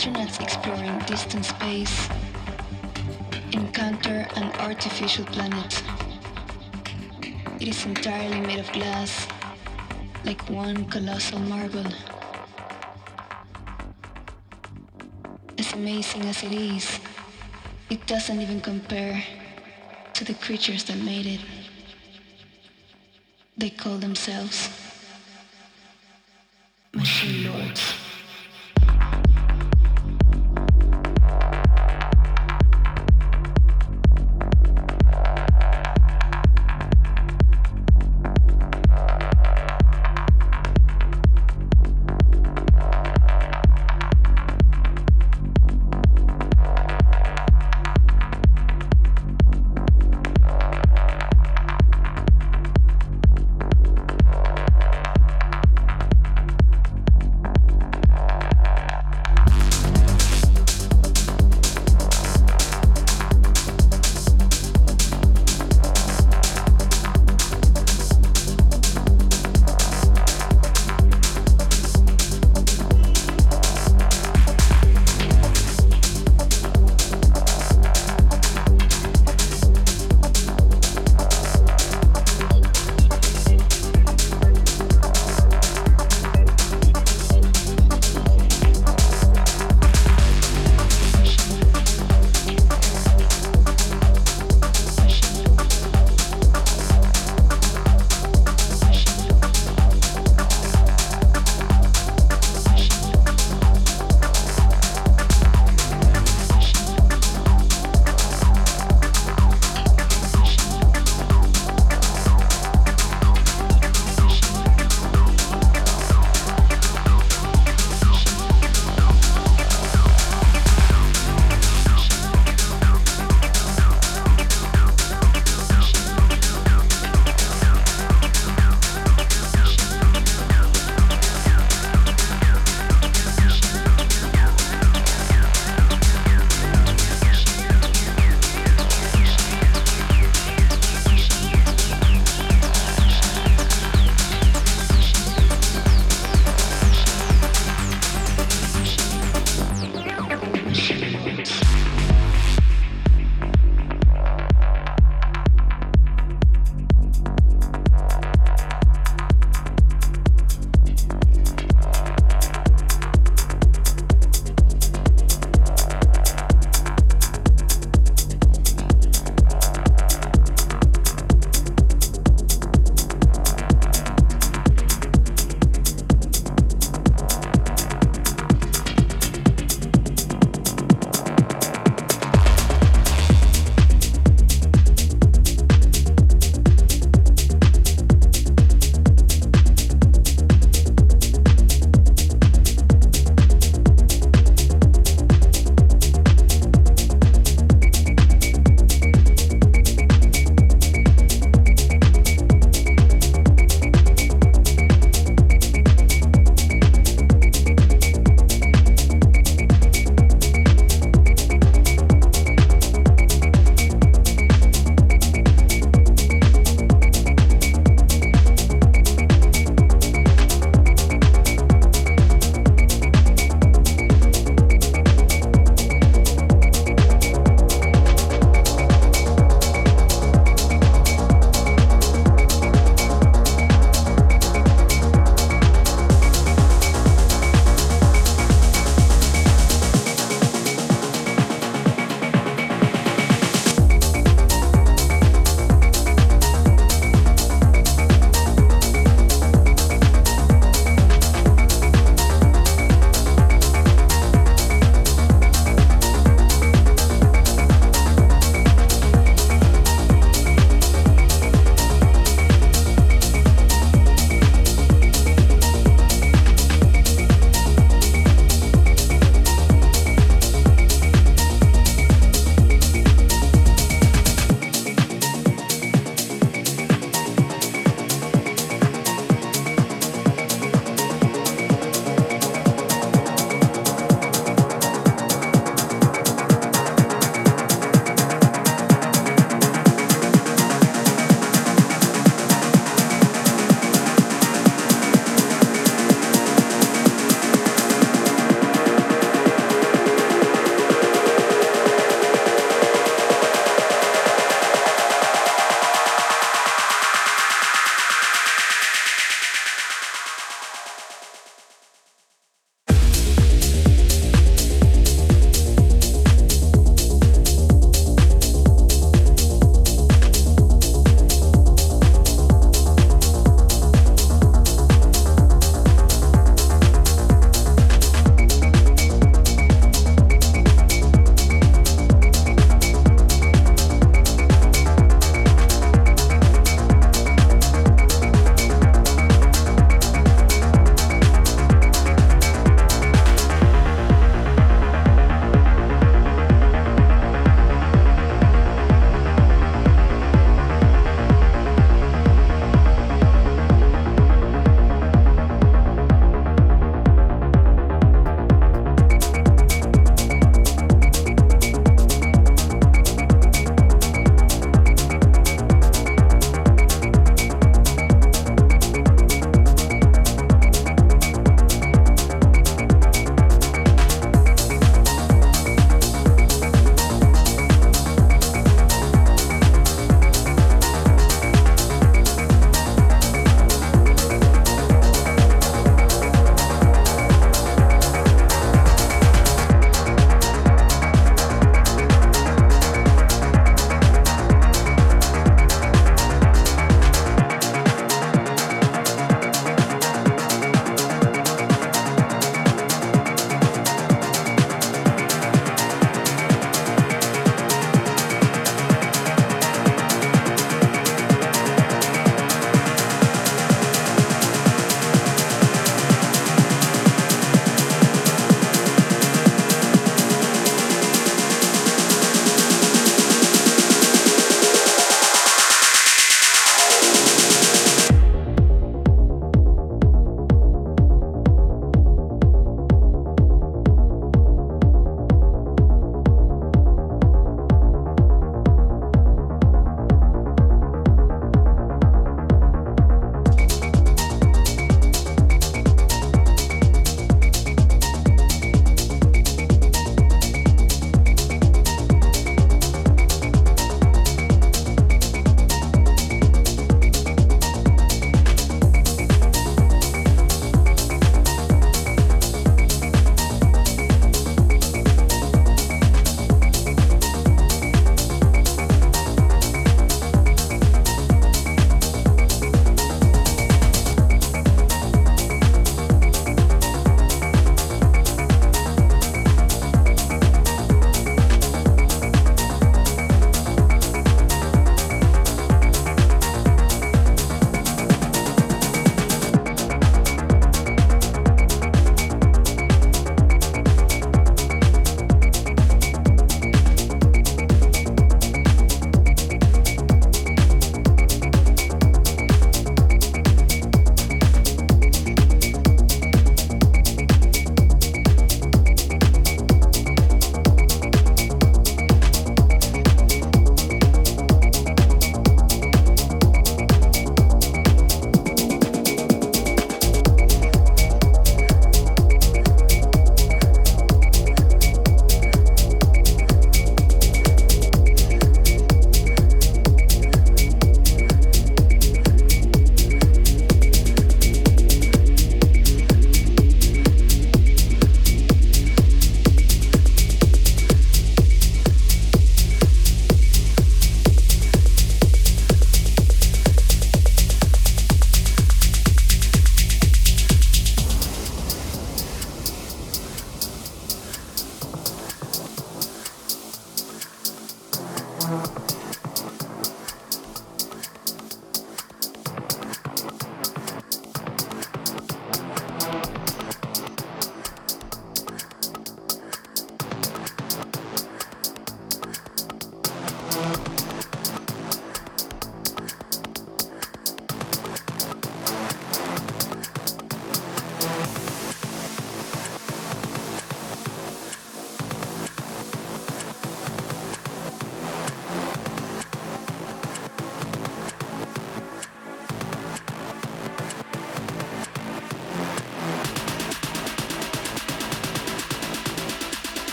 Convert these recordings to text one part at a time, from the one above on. Astronauts exploring distant space encounter an artificial planet. It is entirely made of glass, like one colossal marble. As amazing as it is, it doesn't even compare to the creatures that made it. They call themselves Machine Lords.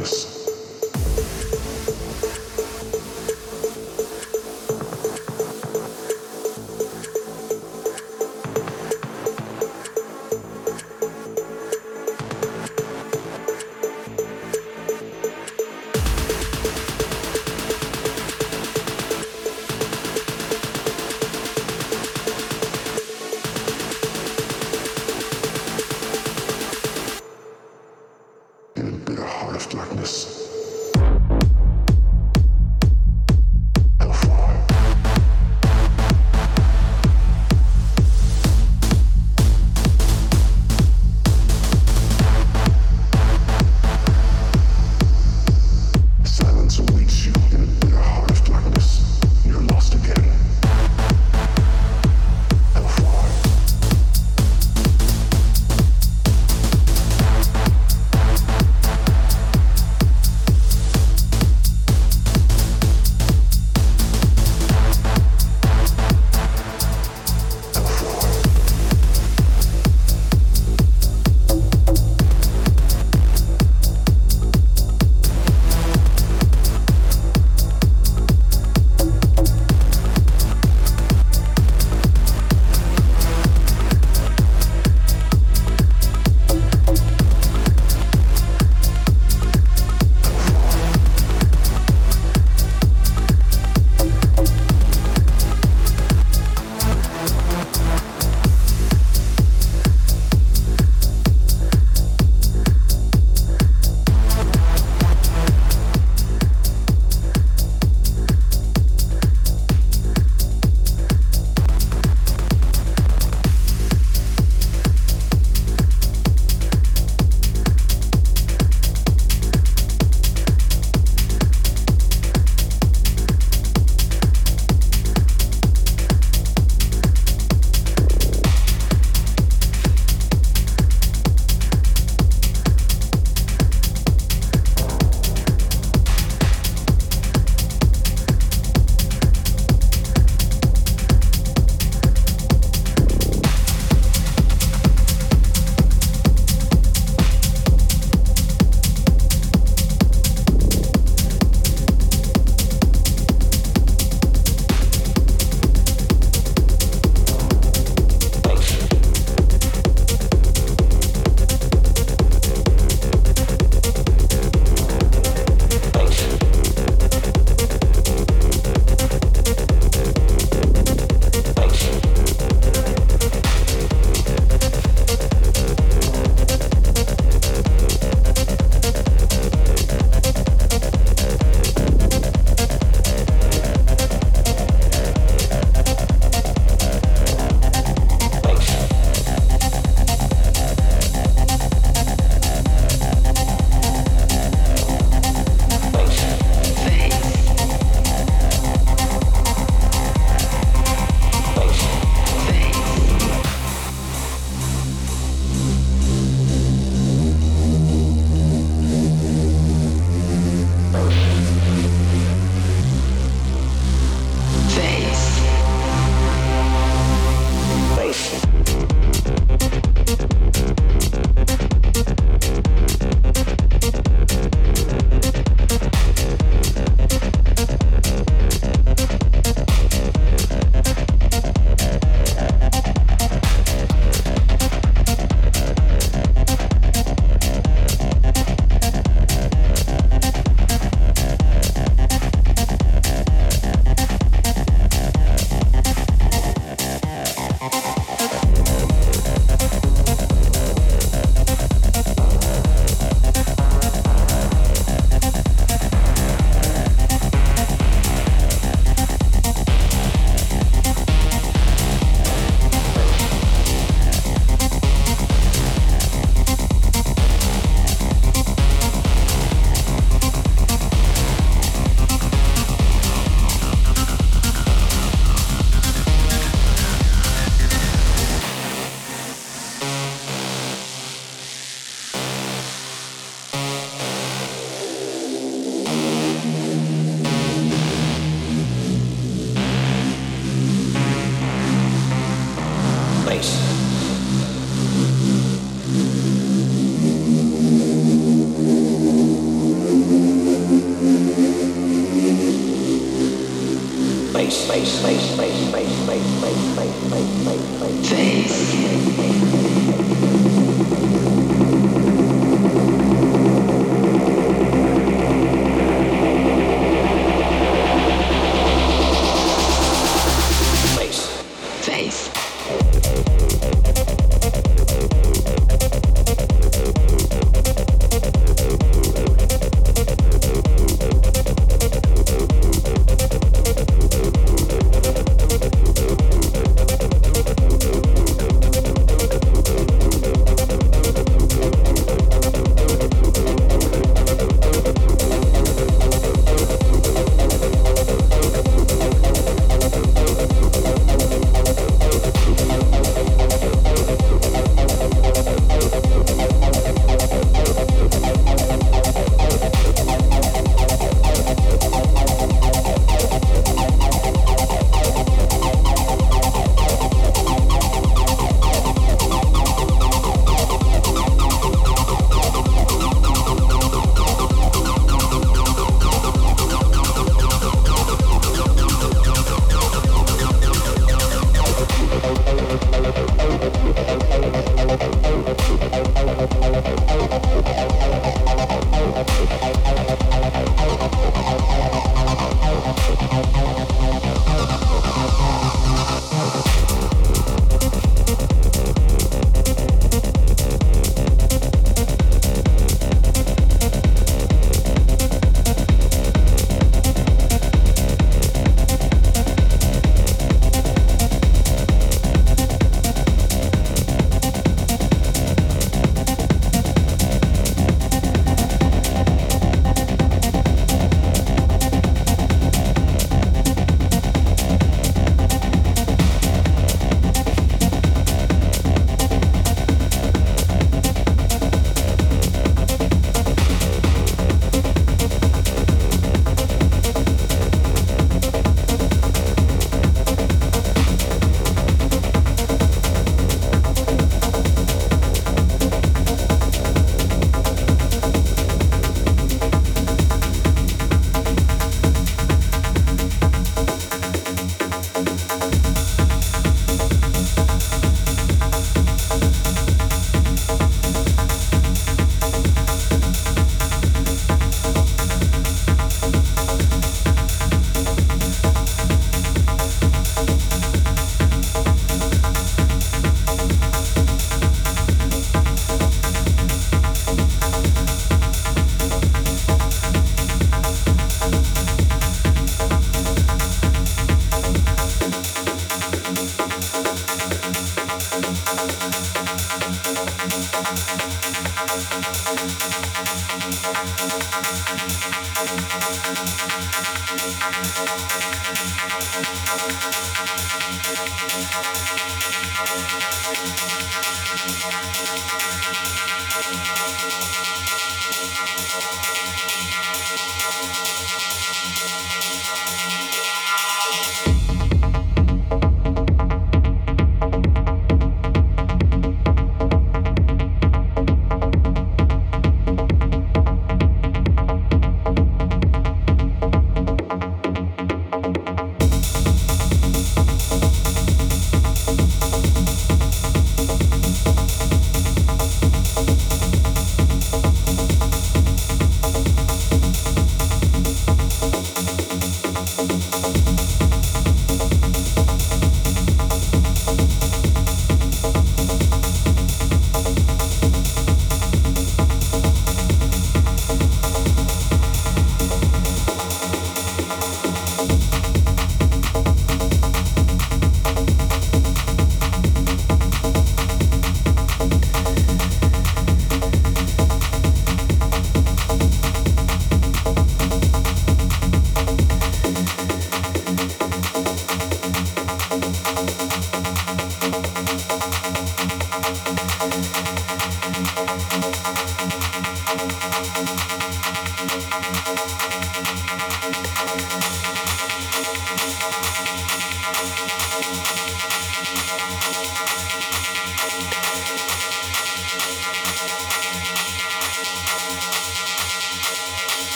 darkness. Darkness.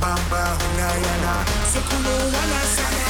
Bamba, Mahunayana Sukumulana Sana.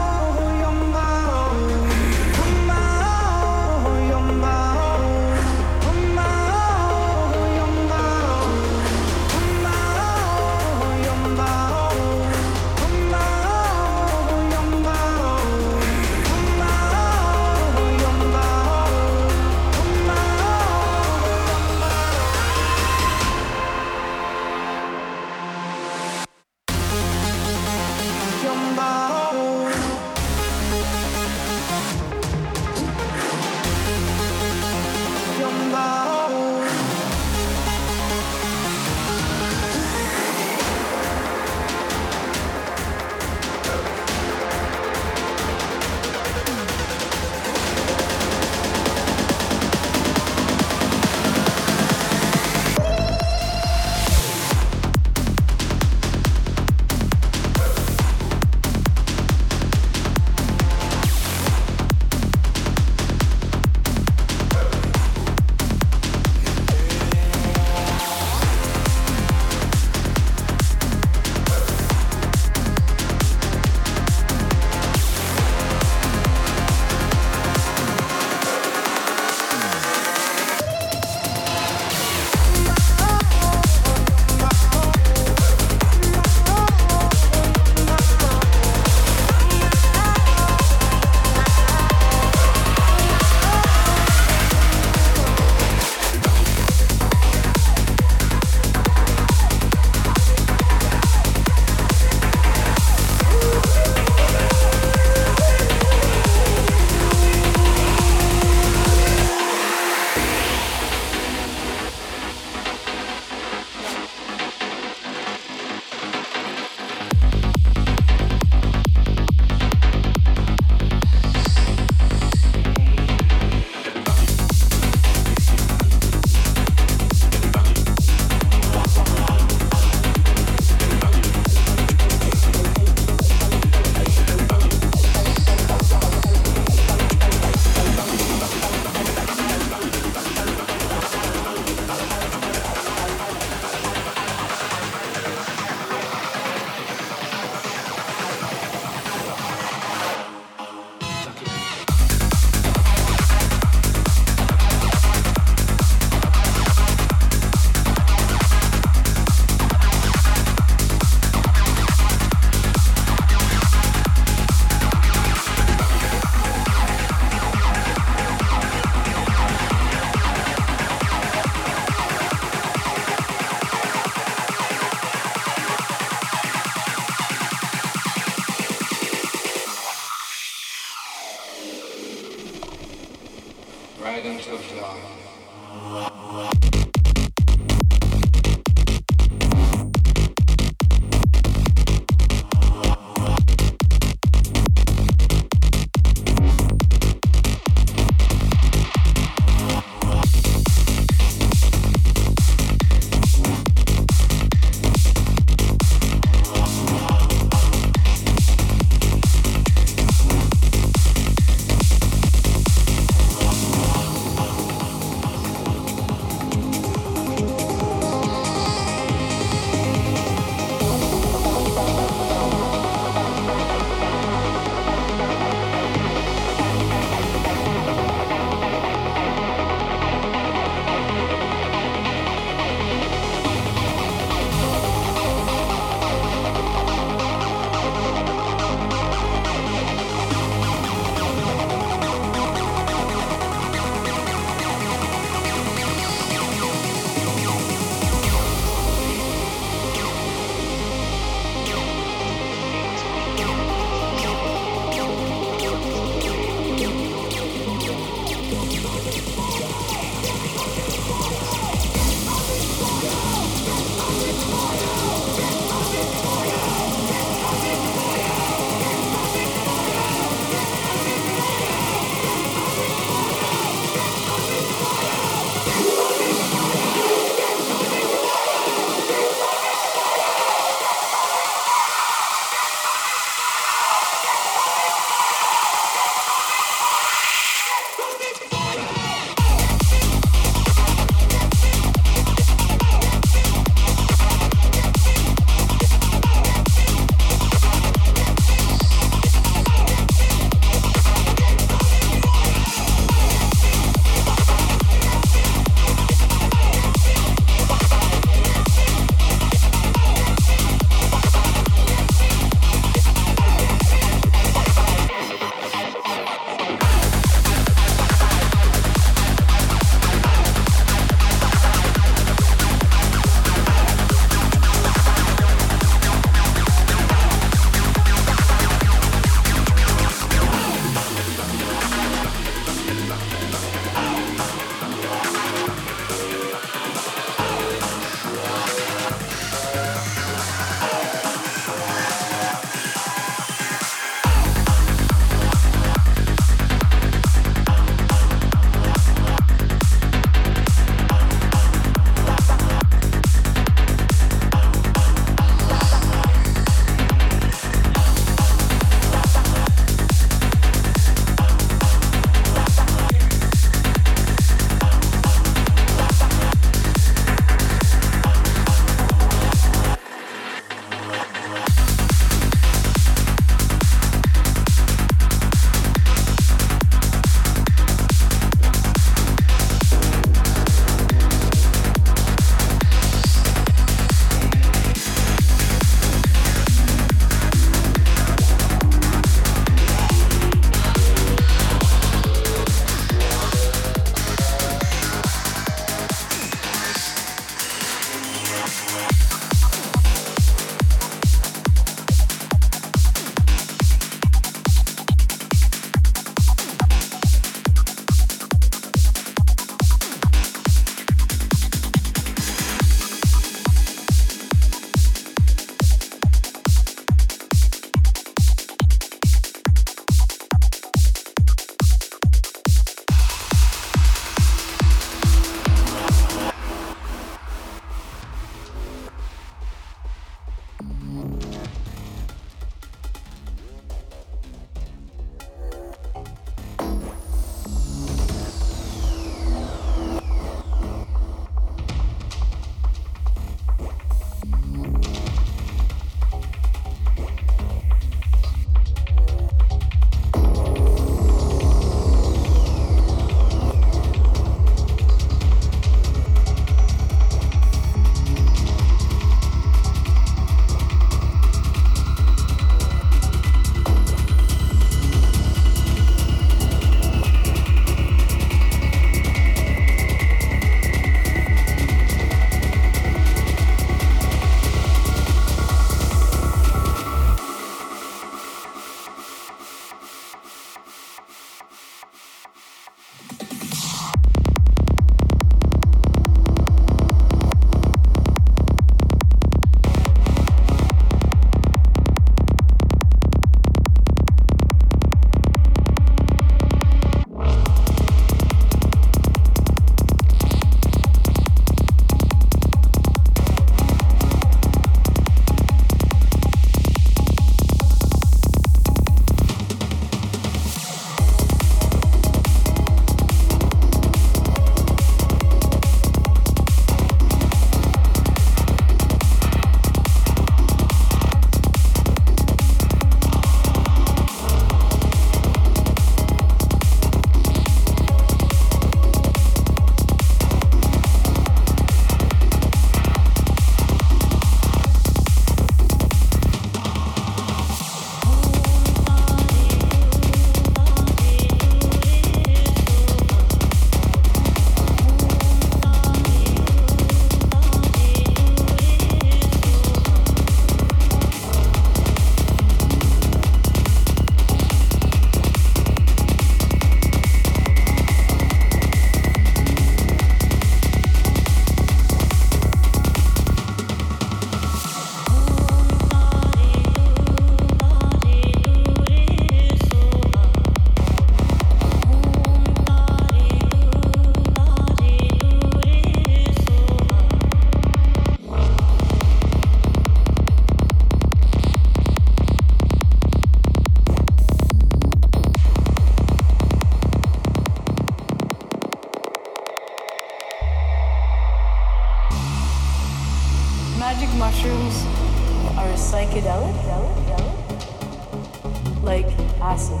acid.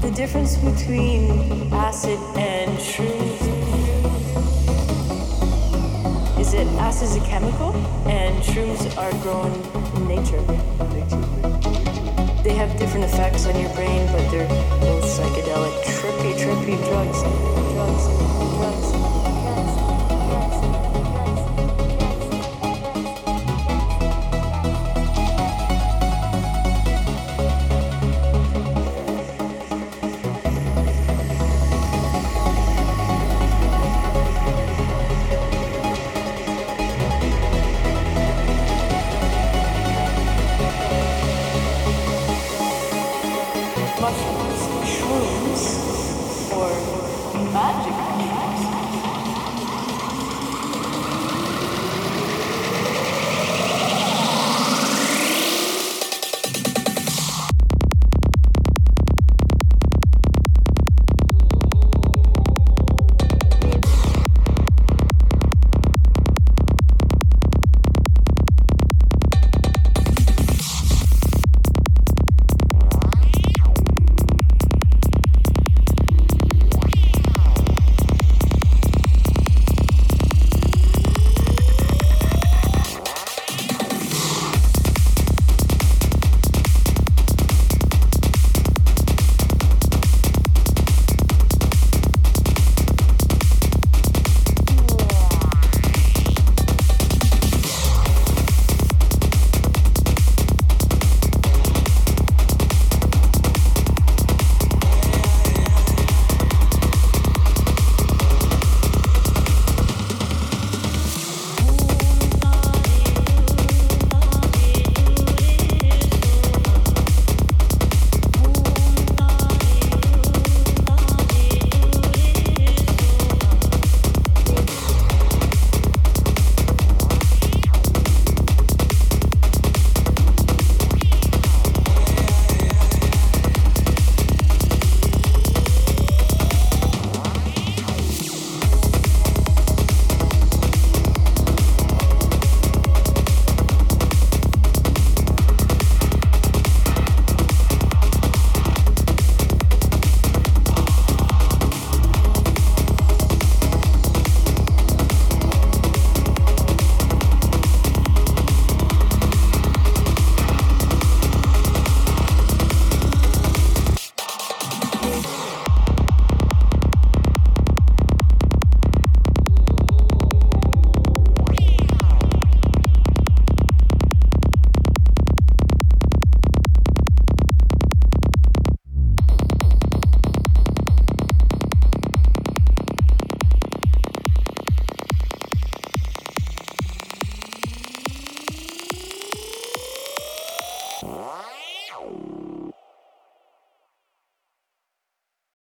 The difference between acid and truth is that acid is a chemical and truths are grown in nature. They have different effects on your brain, but they're both psychedelic, trippy drugs.